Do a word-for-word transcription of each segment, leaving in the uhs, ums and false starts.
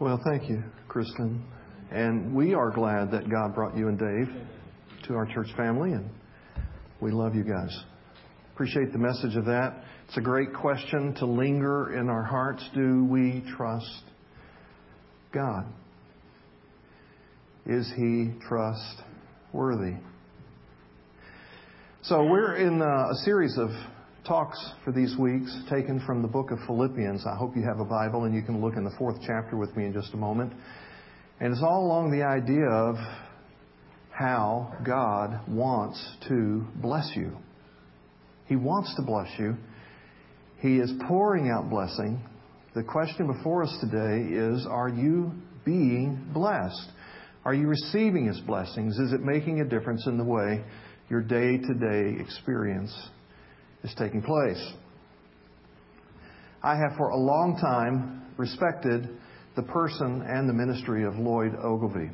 Well, thank you, Kristen. And we are glad that God brought you and Dave to our church family, and we love you guys. Appreciate the message of that. It's a great question to linger in our hearts. Do we trust God? Is He trustworthy? So we're in a series of talks for these weeks taken from the book of Philippians. I hope you have a Bible and you can look in the fourth chapter with me in just a moment. And it's all along the idea of how God wants to bless you. He wants to bless you. He is pouring out blessing. The question before us today is, are you being blessed? Are you receiving His blessings? Is it making a difference in the way your day-to-day experience is taking place? I have for a long time respected the person and the ministry of Lloyd Ogilvie.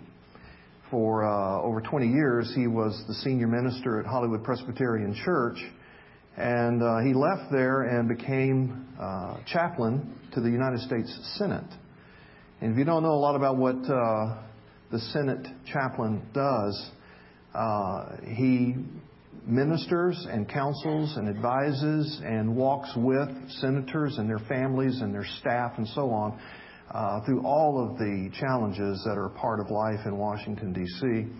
For uh, over twenty years, he was the senior minister at Hollywood Presbyterian Church, and uh, he left there and became uh, chaplain to the United States Senate. And if you don't know a lot about what uh, the Senate chaplain does, uh, he ministers and counsels and advises and walks with senators and their families and their staff and so on uh, through all of the challenges that are part of life in Washington, D C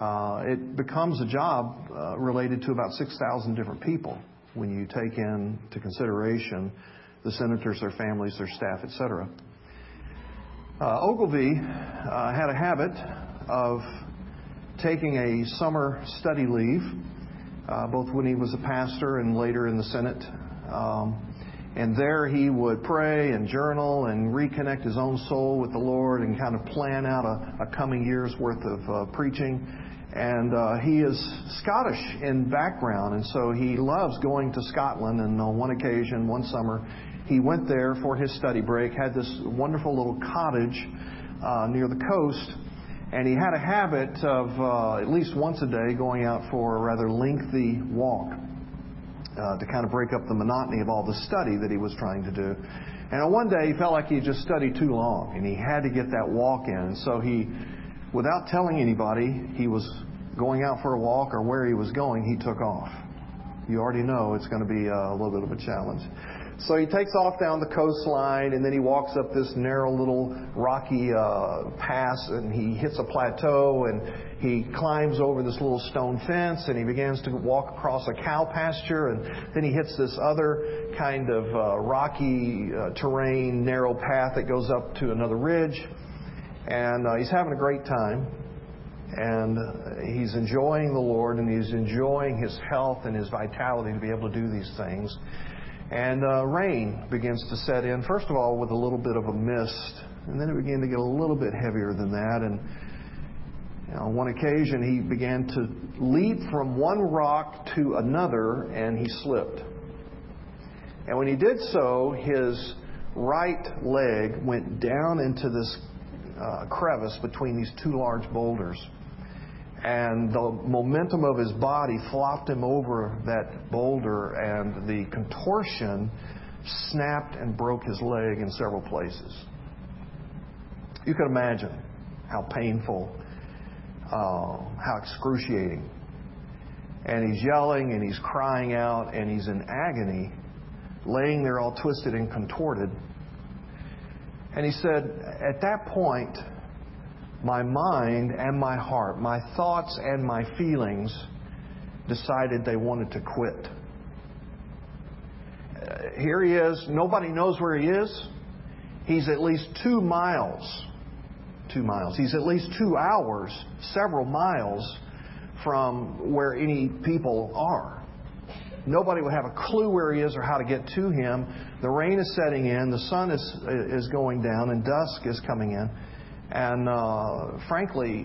Uh, it becomes a job uh, related to about six thousand different people when you take into consideration the senators, their families, their staff, et cetera. Uh, Ogilvie uh, had a habit of taking a summer study leave, Uh, both when he was a pastor and later in the Senate. Um, and there he would pray and journal and reconnect his own soul with the Lord and kind of plan out a, a coming year's worth of uh, preaching. And uh, he is Scottish in background, and so he loves going to Scotland. And on one occasion, one summer, he went there for his study break, had this wonderful little cottage uh, near the coast. And he had a habit of uh, at least once a day going out for a rather lengthy walk uh, to kind of break up the monotony of all the study that he was trying to do. And one day he felt like he just studied too long and he had to get that walk in. So he, without telling anybody he was going out for a walk or where he was going, he took off. You already know it's going to be a little bit of a challenge. So he takes off down the coastline, and then he walks up this narrow little rocky uh, pass, and he hits a plateau, and he climbs over this little stone fence, and he begins to walk across a cow pasture, and then he hits this other kind of uh, rocky uh, terrain, narrow path that goes up to another ridge. And uh, he's having a great time, and he's enjoying the Lord, and he's enjoying His health and His vitality to be able to do these things. And uh, rain begins to set in, first of all, with a little bit of a mist. And then it began to get a little bit heavier than that. And you know, on one occasion, he began to leap from one rock to another, and he slipped. And when he did so, his right leg went down into this uh, crevice between these two large boulders. And the momentum of his body flopped him over that boulder, and the contortion snapped and broke his leg in several places. You can imagine how painful, uh, how excruciating. And he's yelling and he's crying out and he's in agony, laying there all twisted and contorted. And he said, at that point, my mind and my heart, my thoughts and my feelings decided they wanted to quit. Uh, here he is. Nobody knows where he is. He's at least two miles, two miles. He's at least two hours, several miles from where any people are. Nobody would have a clue where he is or how to get to him. The rain is setting in. The sun is, is going down and dusk is coming in. And uh, frankly,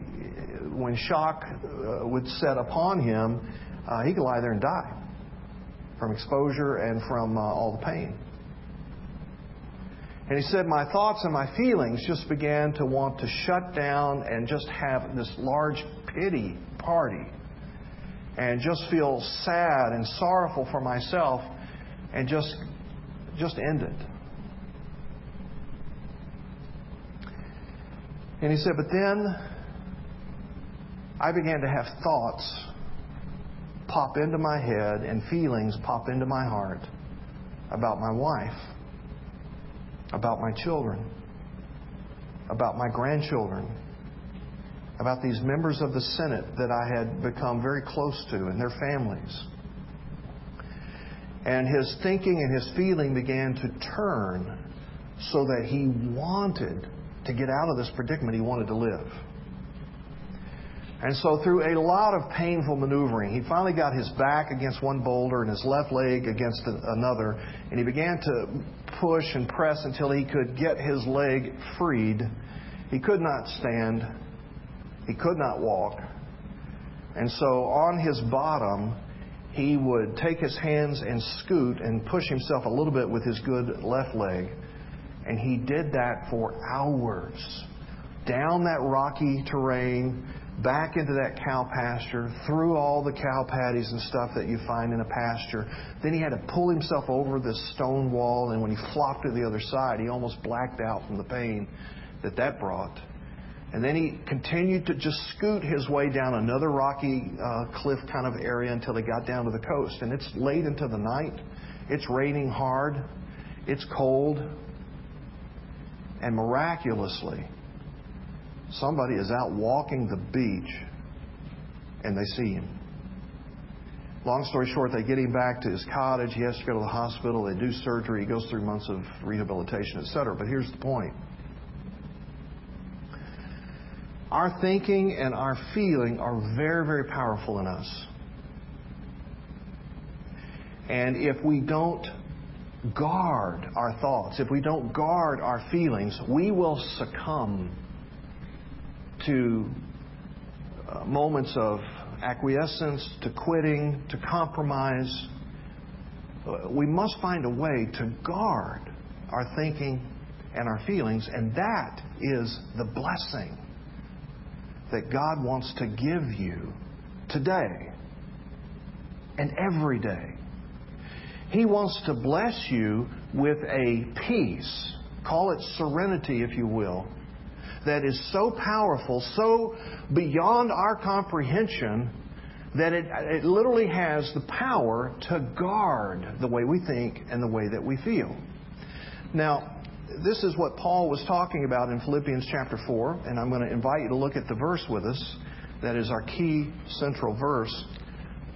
when shock uh, would set upon him, uh, he could lie there and die from exposure and from uh, all the pain. And he said, my thoughts and my feelings just began to want to shut down and just have this large pity party and just feel sad and sorrowful for myself and just just end it. And he said, but then I began to have thoughts pop into my head and feelings pop into my heart about my wife, about my children, about my grandchildren, about these members of the Senate that I had become very close to and their families. And his thinking and his feeling began to turn so that he wanted to get out of this predicament. He wanted to live. And so through a lot of painful maneuvering, he finally got his back against one boulder and his left leg against another. And he began to push and press until he could get his leg freed. He could not stand. He could not walk. And so on his bottom, he would take his hands and scoot and push himself a little bit with his good left leg. And he did that for hours. Down that rocky terrain, back into that cow pasture, through all the cow patties and stuff that you find in a pasture. Then he had to pull himself over this stone wall, and when he flopped to the other side, he almost blacked out from the pain that that brought. And then he continued to just scoot his way down another rocky uh, cliff kind of area until he got down to the coast. And it's late into the night. It's raining hard. It's cold. And miraculously, somebody is out walking the beach, and they see him. Long story short, they get him back to his cottage. He has to go to the hospital. They do surgery. He goes through months of rehabilitation, et cetera. But here's the point. Our thinking and our feeling are very, very powerful in us. And if we don't guard our thoughts, if we don't guard our feelings, we will succumb to uh, moments of acquiescence, to quitting, to compromise. Uh, we must find a way to guard our thinking and our feelings, and that is the blessing that God wants to give you today and every day. He wants to bless you with a peace, call it serenity if you will, that is so powerful, so beyond our comprehension, that it, it literally has the power to guard the way we think and the way that we feel. Now, this is what Paul was talking about in Philippians chapter four, and I'm going to invite you to look at the verse with us. That is our key central verse,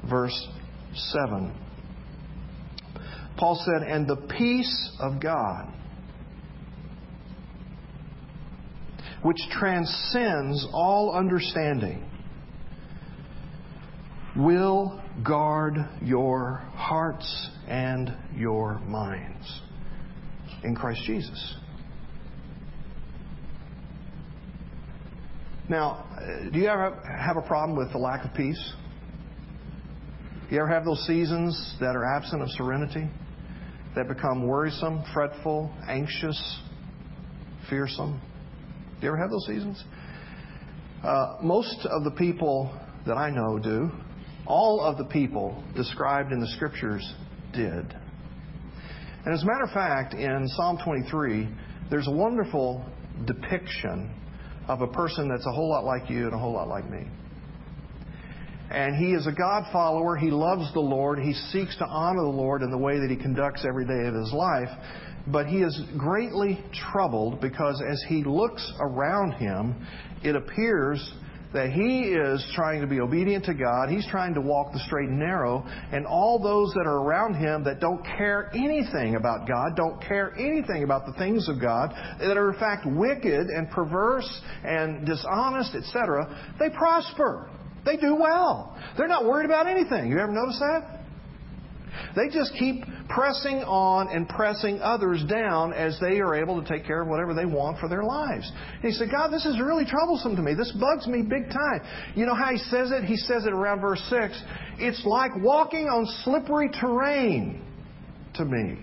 verse seven. Paul said, "And the peace of God, which transcends all understanding, will guard your hearts and your minds in Christ Jesus." Now, do you ever have a problem with the lack of peace? You ever have those seasons that are absent of serenity, that become worrisome, fretful, anxious, fearsome? Do you ever have those seasons? Uh, most of the people that I know do. All of the people described in the Scriptures did. And as a matter of fact, in Psalm twenty-three, there's a wonderful depiction of a person that's a whole lot like you and a whole lot like me. And he is a God follower. He loves the Lord. He seeks to honor the Lord in the way that he conducts every day of his life. But he is greatly troubled because as he looks around him, it appears that he is trying to be obedient to God. He's trying to walk the straight and narrow. And all those that are around him that don't care anything about God, don't care anything about the things of God, that are in fact wicked and perverse and dishonest, et cetera, they prosper. They do well. They're not worried about anything. You ever notice that? They just keep pressing on and pressing others down as they are able to take care of whatever they want for their lives. And he said, God, this is really troublesome to me. This bugs me big time. You know how he says it? He says it around verse six. It's like walking on slippery terrain to me.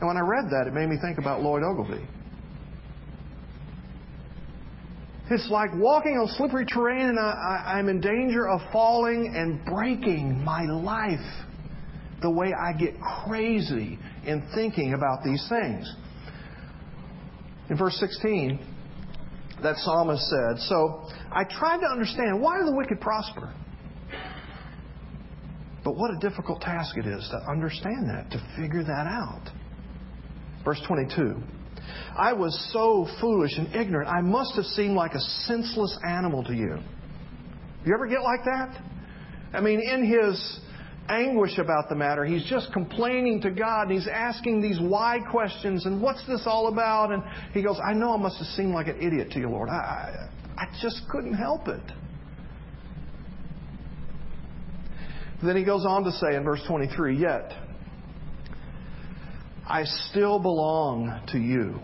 And when I read that, it made me think about Lloyd Ogilvie. It's like walking on slippery terrain and I, I, I'm in danger of falling and breaking my life the way I get crazy in thinking about these things. In verse sixteen, that psalmist said, "So I tried to understand, why do the wicked prosper?" But what a difficult task it is to understand that, to figure that out. Verse twenty-two, "I was so foolish and ignorant. I must have seemed like a senseless animal to you." You ever get like that? I mean, in his anguish about the matter, he's just complaining to God, and he's asking these why questions, and what's this all about? And he goes, "I know I must have seemed like an idiot to you, Lord. I, I, I just couldn't help it." Then he goes on to say in verse twenty-three, "Yet I still belong to you.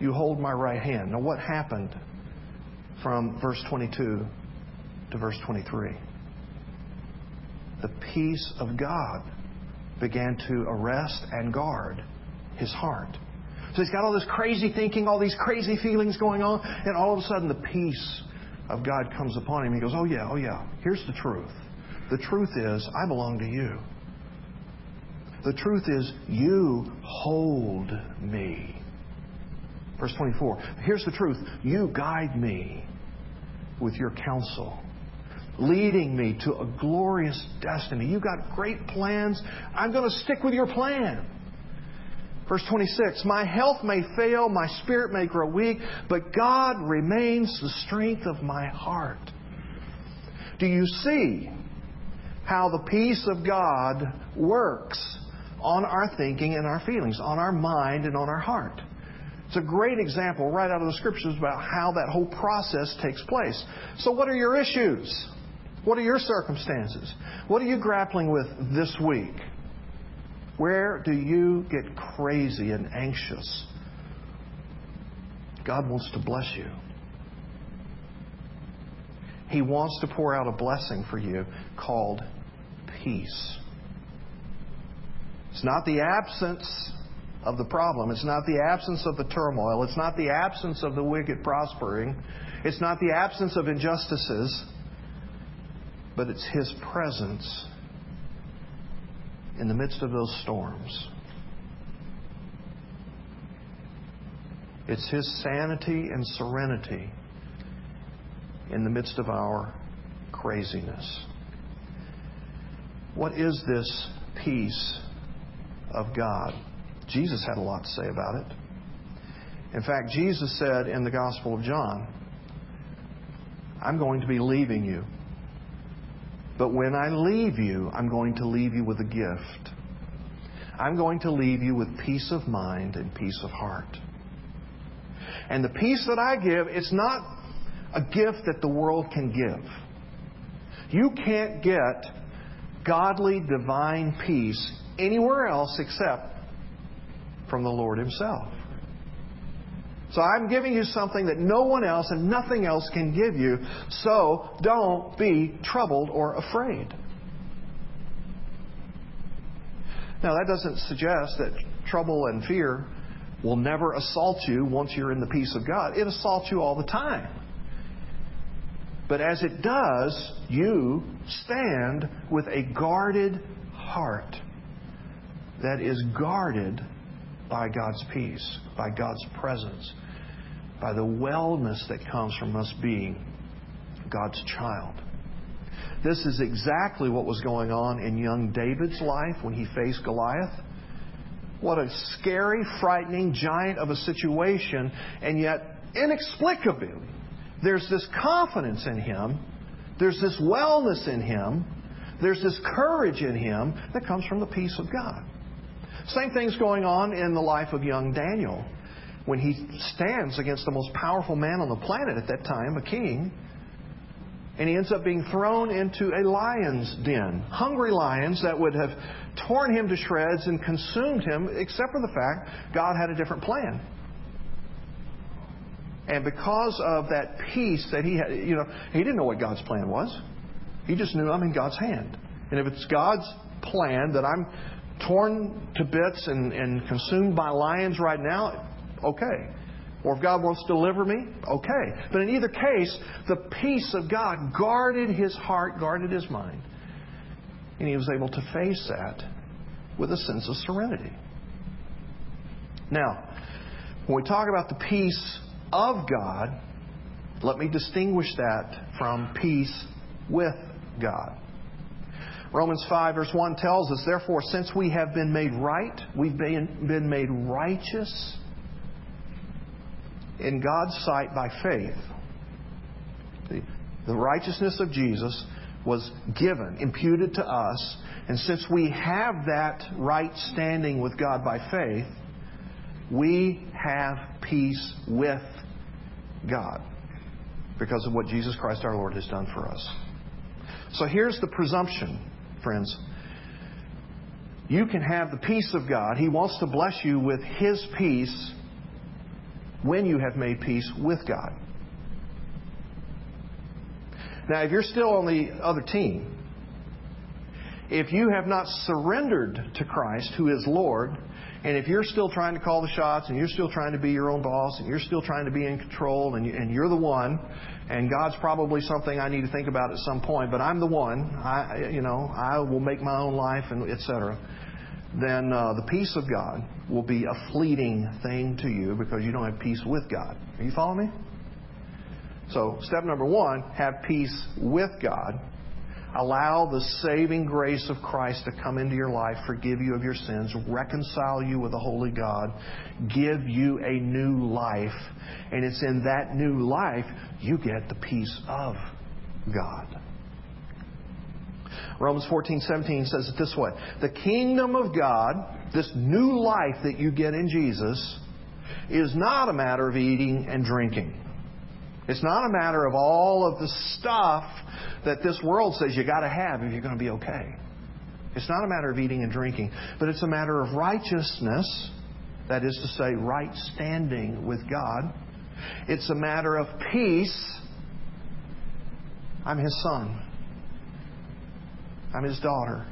You hold my right hand." Now what happened from verse twenty-two to verse twenty-three? The peace of God began to arrest and guard his heart. So he's got all this crazy thinking, all these crazy feelings going on, and all of a sudden the peace of God comes upon him. He goes, "Oh yeah, oh yeah, here's the truth. The truth is, I belong to you. The truth is, you hold me." Verse twenty-four, "Here's the truth. You guide me with your counsel, leading me to a glorious destiny. You've got great plans. I'm going to stick with your plan." Verse twenty-six, "My health may fail, my spirit may grow weak, but God remains the strength of my heart." Do you see how the peace of God works on our thinking and our feelings, on our mind and on our heart? It's a great example right out of the Scriptures about how that whole process takes place. So what are your issues? What are your circumstances? What are you grappling with this week? Where do you get crazy and anxious? God wants to bless you. He wants to pour out a blessing for you called peace. It's not the absence of the problem. It's not the absence of the turmoil. It's not the absence of the wicked prospering. It's not the absence of injustices. But it's His presence in the midst of those storms. It's His sanity and serenity in the midst of our craziness. What is this peace of God? Jesus had a lot to say about it. In fact, Jesus said in the Gospel of John, "I'm going to be leaving you. But when I leave you, I'm going to leave you with a gift. I'm going to leave you with peace of mind and peace of heart. And the peace that I give, it's not a gift that the world can give. You can't get godly, divine peace anywhere else except from the Lord Himself. So I'm giving you something that no one else and nothing else can give you. So don't be troubled or afraid." Now, that doesn't suggest that trouble and fear will never assault you once you're in the peace of God. It assaults you all the time. But as it does, you stand with a guarded heart that is guarded by God's peace, by God's presence, by the wellness that comes from us being God's child. This is exactly what was going on in young David's life when he faced Goliath. What a scary, frightening giant of a situation, and yet inexplicably, there's this confidence in him, there's this wellness in him, there's this courage in him that comes from the peace of God. Same thing's going on in the life of young Daniel when he stands against the most powerful man on the planet at that time, a king, and he ends up being thrown into a lion's den. Hungry lions that would have torn him to shreds and consumed him, except for the fact God had a different plan. And because of that peace that he had, you know, he didn't know what God's plan was. He just knew, I'm in God's hand. And if it's God's plan that I'm torn to bits and, and consumed by lions right now, okay. Or if God wants to deliver me, okay. But in either case, the peace of God guarded his heart, guarded his mind. And he was able to face that with a sense of serenity. Now, when we talk about the peace of God, let me distinguish that from peace with God. Romans five verse one tells us, therefore, since we have been made right, we've been, been made righteous in God's sight by faith. The, the righteousness of Jesus was given, imputed to us. And since we have that right standing with God by faith, we have peace with God because of what Jesus Christ our Lord has done for us. So here's the presumption, friends. You can have the peace of God. He wants to bless you with His peace when you have made peace with God. Now, if you're still on the other team, if you have not surrendered to Christ, who is Lord, and if you're still trying to call the shots, and you're still trying to be your own boss, and you're still trying to be in control, and, you, and you're the one, and God's probably something I need to think about at some point, but I'm the one, I, you know, I will make my own life, and et cetera, then uh, the peace of God will be a fleeting thing to you because you don't have peace with God. Are you following me? So, step number one, have peace with God. Allow the saving grace of Christ to come into your life, forgive you of your sins, reconcile you with the holy God, give you a new life. And it's in that new life you get the peace of God. Romans fourteen seventeen says it this way. The kingdom of God, this new life that you get in Jesus, is not a matter of eating and drinking. It's not a matter of all of the stuff that this world says you got to have if you're going to be okay. It's not a matter of eating and drinking, but it's a matter of righteousness, that is to say, right standing with God. It's a matter of peace. I'm His son. I'm His daughter.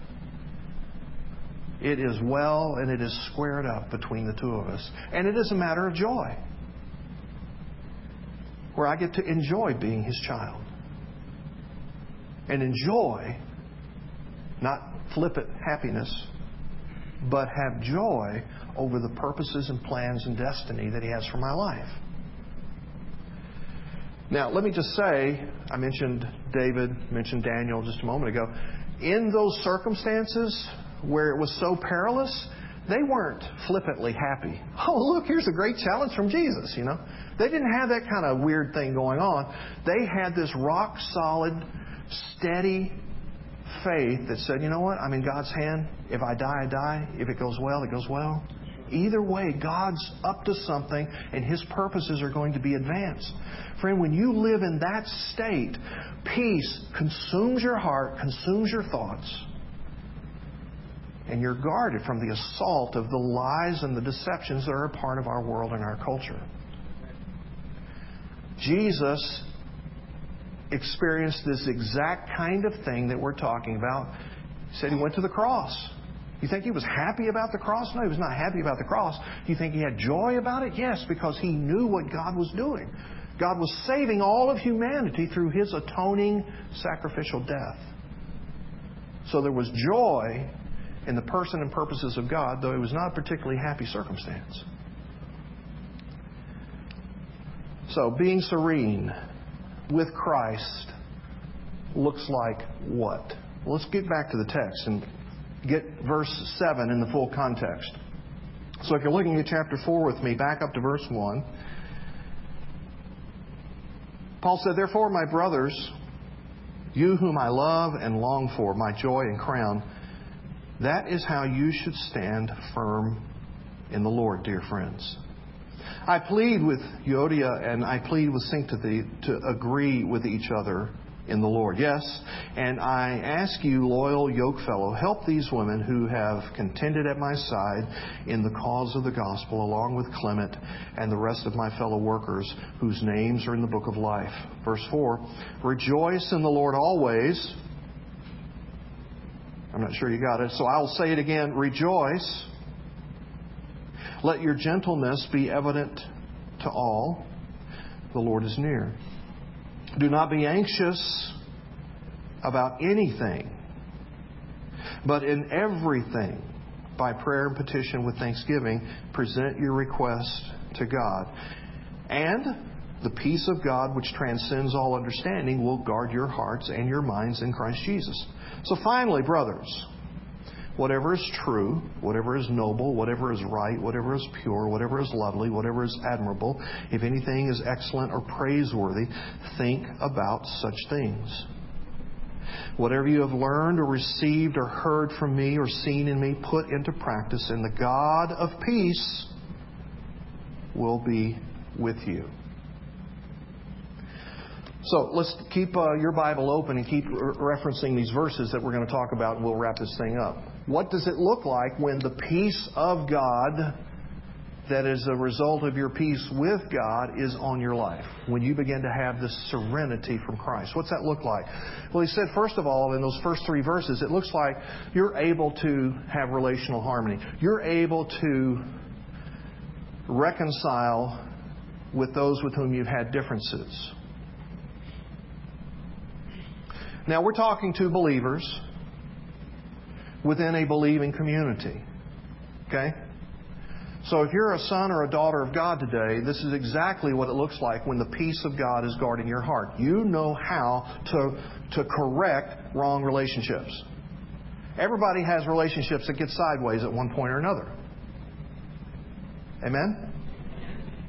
It is well and it is squared up between the two of us. And it is a matter of joy, where I get to enjoy being His child. And enjoy, not flippant happiness, but have joy over the purposes and plans and destiny that He has for my life. Now, let me just say, I mentioned David, mentioned Daniel just a moment ago. In those circumstances where it was so perilous, they weren't flippantly happy. Oh, look, here's a great challenge from Jesus, you know. They didn't have that kind of weird thing going on. They had this rock-solid, steady faith that said, you know what, I'm in God's hand. If I die, I die. If it goes well, it goes well. Either way, God's up to something, and His purposes are going to be advanced. Friend, when you live in that state, peace consumes your heart, consumes your thoughts, and you're guarded from the assault of the lies and the deceptions that are a part of our world and our culture. Jesus experienced this exact kind of thing that we're talking about. He said He went to the cross. You think He was happy about the cross? No, He was not happy about the cross. You think He had joy about it? Yes, because He knew what God was doing. God was saving all of humanity through His atoning sacrificial death. So there was joy in the person and purposes of God, though it was not a particularly happy circumstance. So, being serene with Christ looks like what? Let's get back to the text and get verse seven in the full context. So, if you're looking at chapter four with me, back up to verse one. Paul said, therefore, my brothers, you whom I love and long for, my joy and crown, that is how you should stand firm in the Lord, dear friends. I plead with Euodia and I plead with Syntyche to agree with each other in the Lord. Yes, and I ask you, loyal yokefellow, help these women who have contended at my side in the cause of the gospel, along with Clement and the rest of my fellow workers whose names are in the book of life. Verse four, rejoice in the Lord always. I'm not sure you got it. So I'll say it again. Rejoice. Let your gentleness be evident to all. The Lord is near. Do not be anxious about anything, but in everything, by prayer and petition with thanksgiving, present your request to God. And the peace of God, which transcends all understanding, will guard your hearts and your minds in Christ Jesus. So finally, brothers, whatever is true, whatever is noble, whatever is right, whatever is pure, whatever is lovely, whatever is admirable, if anything is excellent or praiseworthy, think about such things. Whatever you have learned or received or heard from me or seen in me, put into practice, and the God of peace will be with you. So let's keep uh, your Bible open and keep re- referencing these verses that we're going to talk about, and we'll wrap this thing up. What does it look like when the peace of God that is a result of your peace with God is on your life? When you begin to have this serenity from Christ, what's that look like? Well, he said, first of all, in those first three verses, it looks like you're able to have relational harmony. You're able to reconcile with those with whom you've had differences. Now, we're talking to believers within a believing community. Okay? So if you're a son or a daughter of God today, this is exactly what it looks like when the peace of God is guarding your heart. You know how to, to correct wrong relationships. Everybody has relationships that get sideways at one point or another. Amen?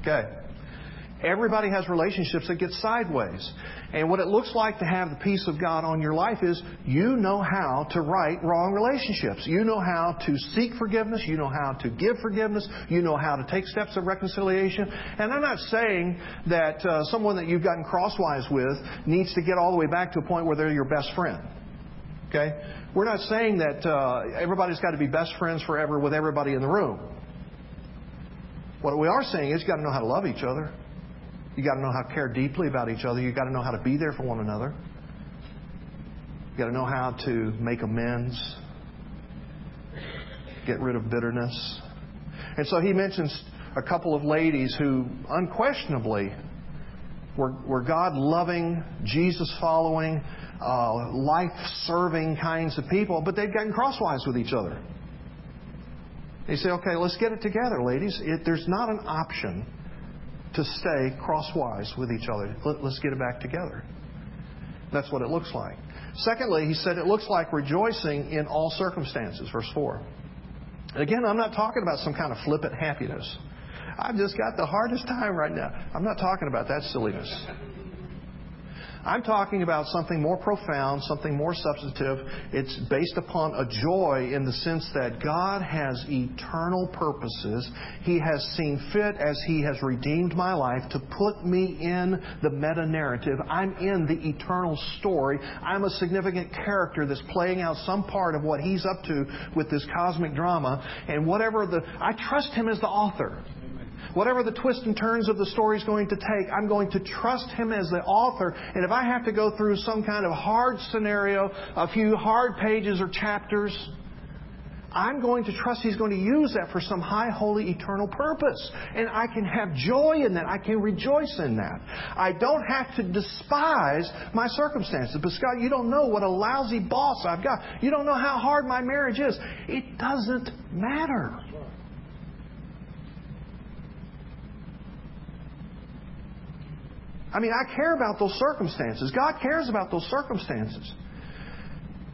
Okay. Everybody has relationships that get sideways. And what it looks like to have the peace of God on your life is you know how to right wrong relationships. You know how to seek forgiveness. You know how to give forgiveness. You know how to take steps of reconciliation. And I'm not saying that uh, someone that you've gotten crosswise with needs to get all the way back to a point where they're your best friend. Okay? We're not saying that uh, everybody's got to be best friends forever with everybody in the room. What we are saying is you've got to know how to love each other. You've got to know how to care deeply about each other. You've got to know how to be there for one another. You've got to know how to make amends, get rid of bitterness. And so he mentions a couple of ladies who unquestionably were, were God-loving, Jesus-following, uh, life-serving kinds of people, but they'd gotten crosswise with each other. He said, okay, let's get it together, ladies. It, there's not an option to stay crosswise with each other. Let's get it back together. That's what it looks like. Secondly, he said it looks like rejoicing in all circumstances, verse four. Again, I'm not talking about some kind of flippant happiness. I've just got the hardest time right now. I'm not talking about that silliness. I'm talking about something more profound, something more substantive. It's based upon a joy in the sense that God has eternal purposes. He has seen fit, as He has redeemed my life, to put me in the meta-narrative. I'm in the eternal story. I'm a significant character that's playing out some part of what He's up to with this cosmic drama. And whatever the... I trust Him as the author. Whatever the twists and turns of the story is going to take, I'm going to trust Him as the author. And if I have to go through some kind of hard scenario, a few hard pages or chapters, I'm going to trust He's going to use that for some high, holy, eternal purpose. And I can have joy in that. I can rejoice in that. I don't have to despise my circumstances. But Scott, you don't know what a lousy boss I've got. You don't know how hard my marriage is. It doesn't matter. I mean, I care about those circumstances. God cares about those circumstances.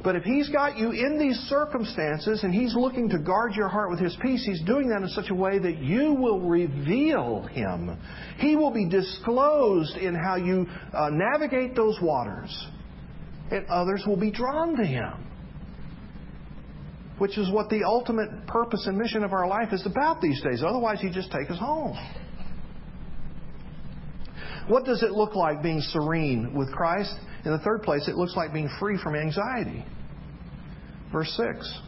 But if He's got you in these circumstances and He's looking to guard your heart with His peace, He's doing that in such a way that you will reveal Him. He will be disclosed in how you uh, navigate those waters. And others will be drawn to Him. Which is what the ultimate purpose and mission of our life is about these days. Otherwise, He'd just take us home. What does it look like being serene with Christ? In the third place, it looks like being free from anxiety. Verse six.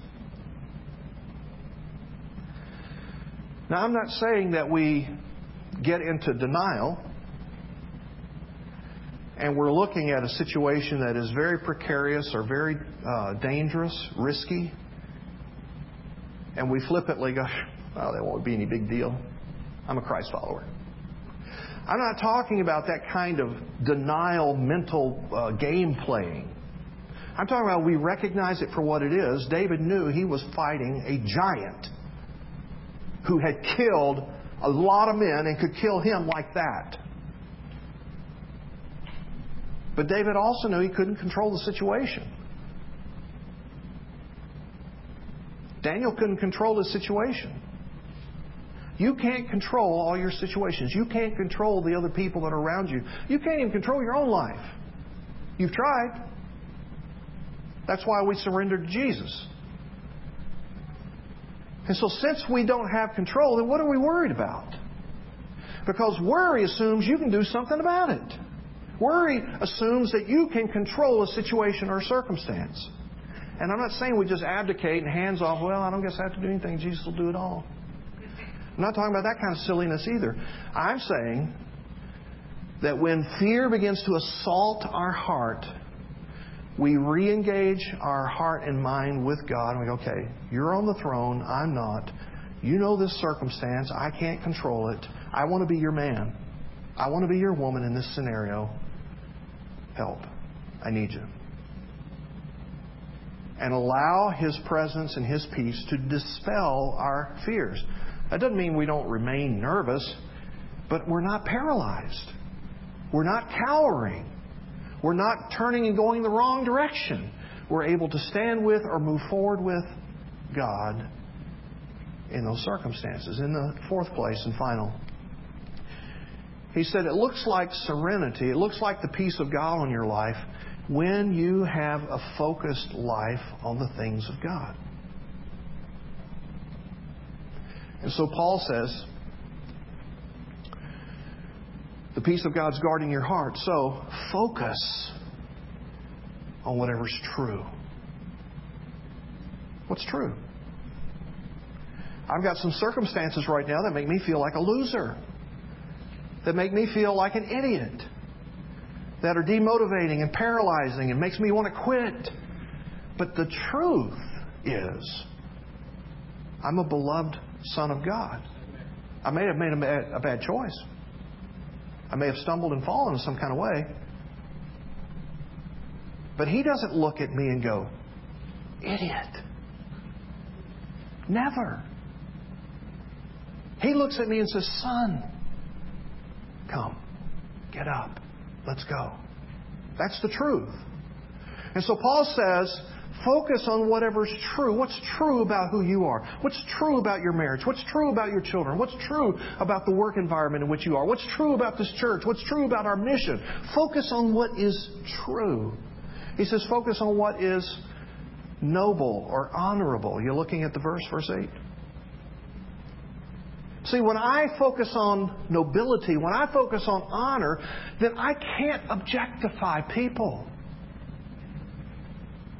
Now, I'm not saying that we get into denial and we're looking at a situation that is very precarious or very uh, dangerous, risky, and we flippantly go, oh, that won't be any big deal. I'm a Christ follower. I'm not talking about that kind of denial mental uh, game playing. I'm talking about we recognize it for what it is. David knew he was fighting a giant who had killed a lot of men and could kill him like that. But David also knew he couldn't control the situation. Daniel couldn't control his situation. You can't control all your situations. You can't control the other people that are around you. You can't even control your own life. You've tried. That's why we surrender to Jesus. And so since we don't have control, then what are we worried about? Because worry assumes you can do something about it. Worry assumes that you can control a situation or a circumstance. And I'm not saying we just abdicate and hands off, well, I don't guess I have to do anything. Jesus will do it all. I'm not talking about that kind of silliness either. I'm saying that when fear begins to assault our heart, we re-engage our heart and mind with God. And we go, okay, you're on the throne. I'm not. You know this circumstance. I can't control it. I want to be your man. I want to be your woman in this scenario. Help. I need you. And allow His presence and His peace to dispel our fears. That doesn't mean we don't remain nervous, but we're not paralyzed. We're not cowering. We're not turning and going the wrong direction. We're able to stand with or move forward with God in those circumstances. In the fourth place and final, he said it looks like serenity. It looks like the peace of God on your life when you have a focused life on the things of God. And so Paul says, the peace of God's guarding your heart. So focus on whatever's true. What's true? I've got some circumstances right now that make me feel like a loser, that make me feel like an idiot, that are demotivating and paralyzing and makes me want to quit. But the truth is, I'm a beloved son of God. I may have made a bad choice. I may have stumbled and fallen in some kind of way. But He doesn't look at me and go, idiot. Never. He looks at me and says, son, come, get up, let's go. That's the truth. And so Paul says, focus on whatever's true. What's true about who you are? What's true about your marriage? What's true about your children? What's true about the work environment in which you are? What's true about this church? What's true about our mission? Focus on what is true. He says, focus on what is noble or honorable. You're looking at the verse, verse eight. See, when I focus on nobility, when I focus on honor, then I can't objectify people.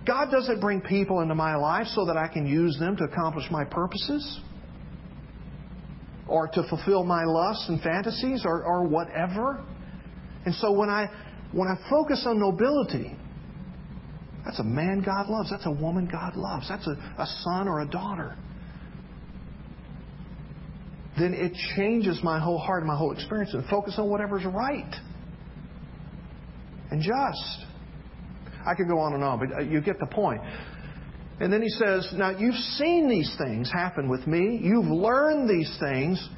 God doesn't bring people into my life so that I can use them to accomplish my purposes or to fulfill my lusts and fantasies or, or whatever. And so when I when I focus on nobility, that's a man God loves. That's a woman God loves. That's a, a son or a daughter. Then it changes my whole heart and my whole experience. And focus on whatever's right and just. I could go on and on, but you get the point. And then he says, now you've seen these things happen with me. You've learned these things.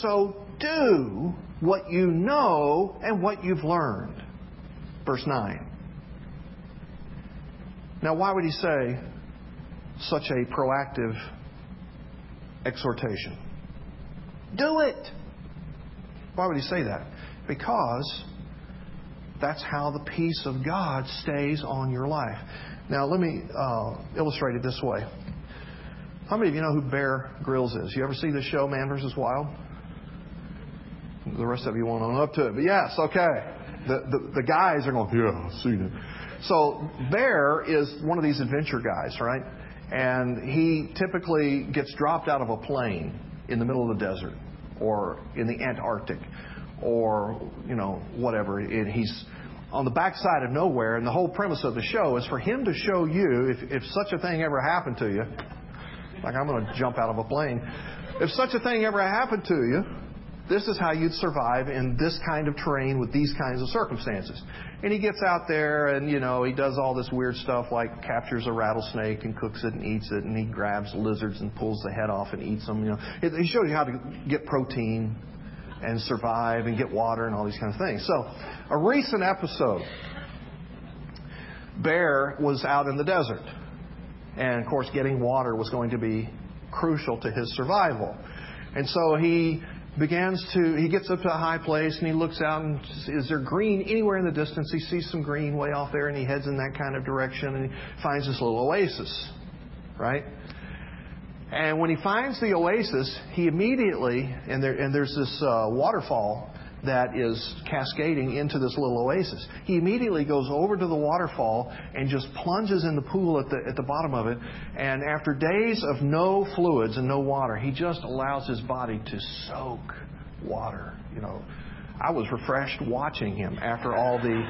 So do what you know and what you've learned. Verse nine. Now, why would he say such a proactive exhortation? Do it. Why would he say that? Because that's how the peace of God stays on your life. Now, let me uh, illustrate it this way. How many of you know who Bear Grylls is? You ever see the show Man versus. Wild? The rest of you won't own up to it, but yes, okay. The, the, the guys are going, yeah, I've seen it. So Bear is one of these adventure guys, right? And he typically gets dropped out of a plane in the middle of the desert or in the Antarctic, or, you know, whatever. And he's on the backside of nowhere, and the whole premise of the show is for him to show you, if, if such a thing ever happened to you, like I'm going to jump out of a plane, if such a thing ever happened to you, This is how you'd survive in this kind of terrain with these kinds of circumstances. And he gets out there and, you know, he does all this weird stuff like captures a rattlesnake and cooks it and eats it, and he grabs lizards and pulls the head off and eats them. You know, he shows you how to get protein and survive and get water and all these kind of things. So, a recent episode, Bear was out in the desert. And, of course, getting water was going to be crucial to his survival. And so he... begins to, he gets up to a high place and he looks out and is there green anywhere in the distance? He sees some green way off there and he heads in that kind of direction and he finds this little oasis, right? And when he finds the oasis, he immediately, and, there, and there's this uh, waterfall that is cascading into this little oasis. He immediately goes over to the waterfall and just plunges in the pool at the at the bottom of it. And after days of no fluids and no water, he just allows his body to soak water. You know, I was refreshed watching him after all the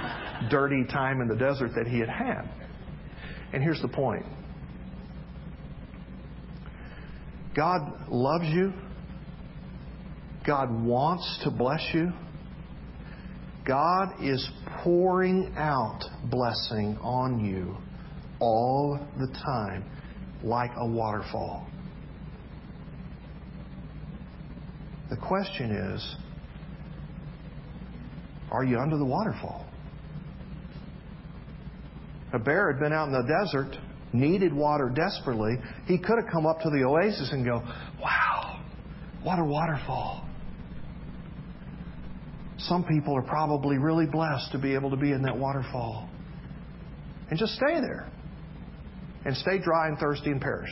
dirty time in the desert that he had had. And here's the point. God loves you. God wants to bless you. God is pouring out blessing on you all the time, like a waterfall. The question is, are you under the waterfall? A bear had been out in the desert, needed water desperately. He could have come up to the oasis and go, wow, what a waterfall. Some people are probably really blessed to be able to be in that waterfall. And just stay there. And stay dry and thirsty and perish.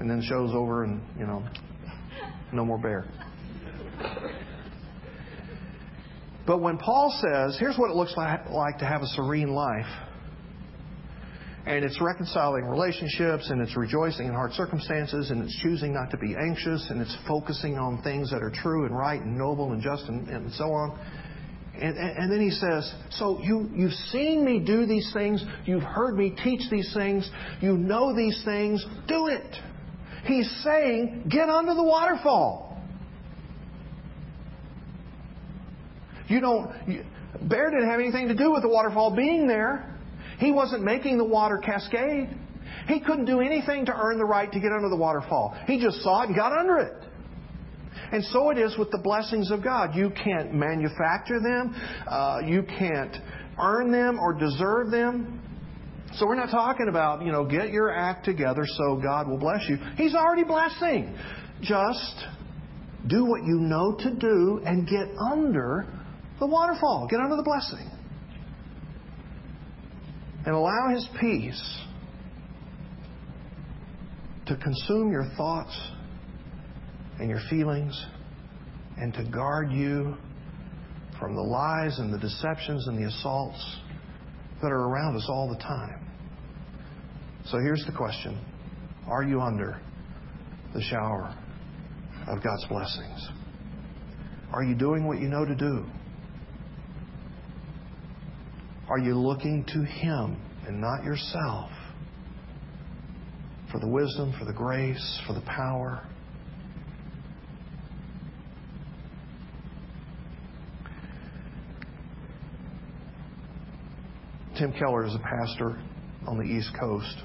And then the show's over and, you know, no more bear. But when Paul says, here's what it looks like, like to have a serene life. And it's reconciling relationships, and it's rejoicing in hard circumstances, and it's choosing not to be anxious, and it's focusing on things that are true and right and noble and just and, and so on. And, and, and then he says, so you, you've seen me do these things. You've heard me teach these things. You know these things. Do it. He's saying, get under the waterfall. You don't... You, Bear didn't have anything to do with the waterfall being there. He wasn't making the water cascade. He couldn't do anything to earn the right to get under the waterfall. He just saw it and got under it. And so it is with the blessings of God. You can't manufacture them. Uh, you can't earn them or deserve them. So we're not talking about, you know, get your act together so God will bless you. He's already blessing. Just do what you know to do and get under the waterfall. Get under the blessing. And allow His peace to consume your thoughts and your feelings and to guard you from the lies and the deceptions and the assaults that are around us all the time. So here's the question. Are you under the shower of God's blessings? Are you doing what you know to do? Are you looking to Him and not yourself for the wisdom, for the grace, for the power? Tim Keller is a pastor on the East Coast.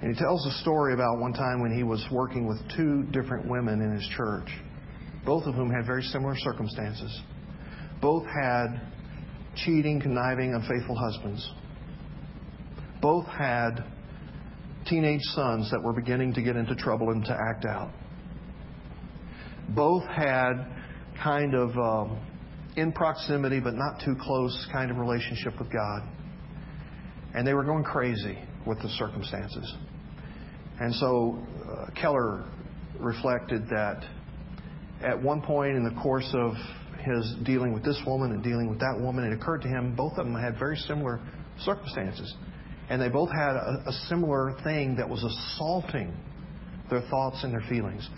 And he tells a story about one time when he was working with two different women in his church, both of whom had very similar circumstances. Both had cheating, conniving, unfaithful husbands. Both had teenage sons that were beginning to get into trouble and to act out. Both had kind of um, in proximity but not too close kind of relationship with God. And they were going crazy with the circumstances. And so uh, Keller reflected that at one point in the course of his dealing with this woman and dealing with that woman, it occurred to him both of them had very similar circumstances. And they both had a, a similar thing that was assaulting their thoughts and their feelings.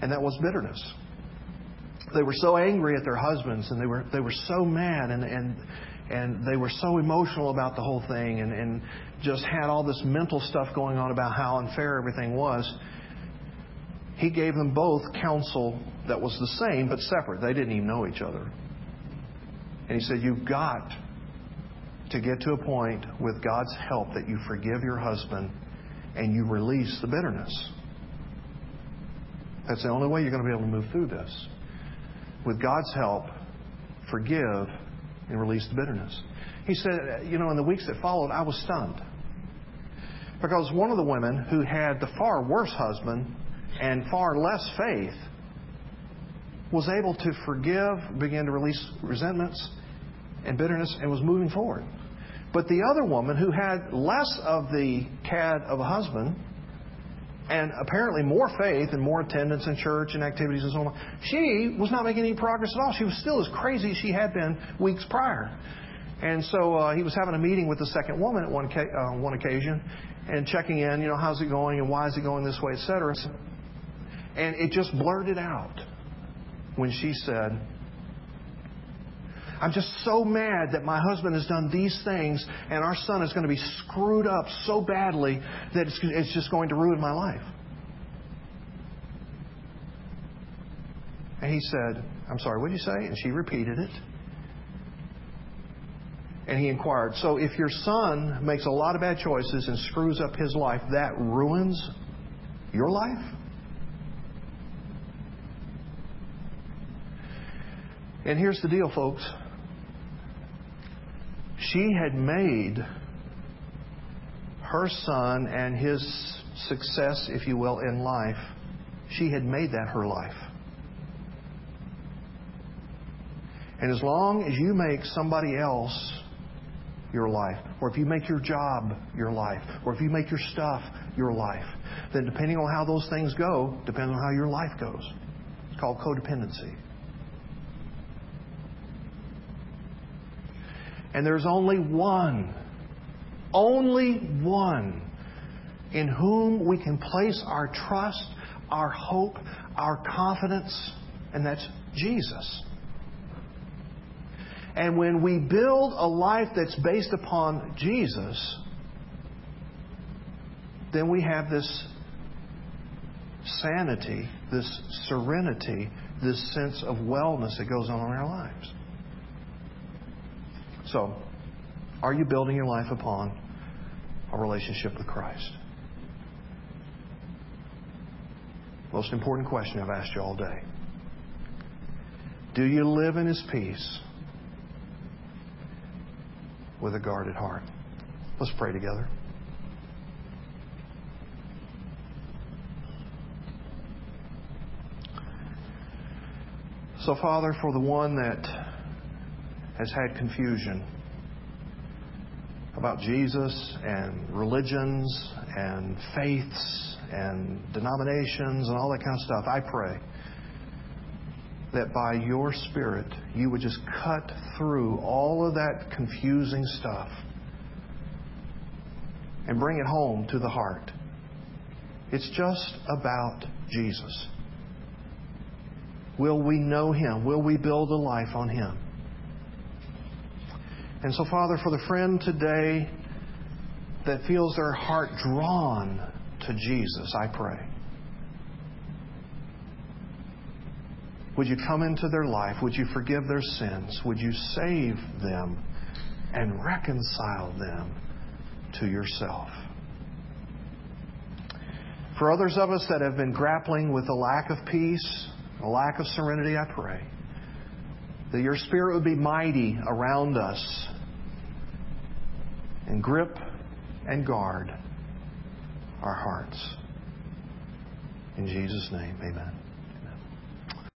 And that was bitterness. They were so angry at their husbands, and they were they were so mad, and and, and they were so emotional about the whole thing, and, and just had all this mental stuff going on about how unfair everything was. he gave them both counsel that was the same but separate. They didn't even know each other. And he said, you've got to get to a point with God's help that you forgive your husband and you release the bitterness. That's the only way you're going to be able to move through this. With God's help, forgive and release the bitterness. He said, you know, in the weeks that followed, I was stunned. Because one of the women who had the far worse husband and far less faith was able to forgive, begin to release resentments and bitterness, and was moving forward. But the other woman who had less of the cad of a husband and apparently more faith and more attendance in church and activities and so on, she was not making any progress at all. She was still as crazy as she had been weeks prior. And so uh, he was having a meeting with the second woman at one, ca- uh, one occasion and checking in, you know, how's it going and why is it going this way, et cetera. And it just blurted out when she said, I'm just so mad that my husband has done these things and our son is going to be screwed up so badly that it's, it's just going to ruin my life. And he said, I'm sorry, what did you say? And she repeated it. And he inquired, so if your son makes a lot of bad choices and screws up his life, that ruins your life? And here's the deal, folks. She had made her son and his success, if you will, in life, she had made that her life. And as long as you make somebody else your life, or if you make your job your life, or if you make your stuff your life, then depending on how those things go, depends on how your life goes. It's called codependency. And there's only one, only one in whom we can place our trust, our hope, our confidence, and that's Jesus. And when we build a life that's based upon Jesus, then we have this sanity, this serenity, this sense of wellness that goes on in our lives. So, are you building your life upon a relationship with Christ? Most important question I've asked you all day. Do you live in His peace with a guarded heart? Let's pray together. So, Father, for the one that has had confusion about Jesus and religions and faiths and denominations and all that kind of stuff, I pray that by your Spirit you would just cut through all of that confusing stuff and bring it home to the heart. It's just about Jesus. Will we know Him? Will we build a life on Him? And so, Father, for the friend today that feels their heart drawn to Jesus, I pray, would you come into their life? Would you forgive their sins? Would you save them and reconcile them to yourself? For others of us that have been grappling with a lack of peace, a lack of serenity, I pray that your Spirit would be mighty around us and grip and guard our hearts. In Jesus' name, amen.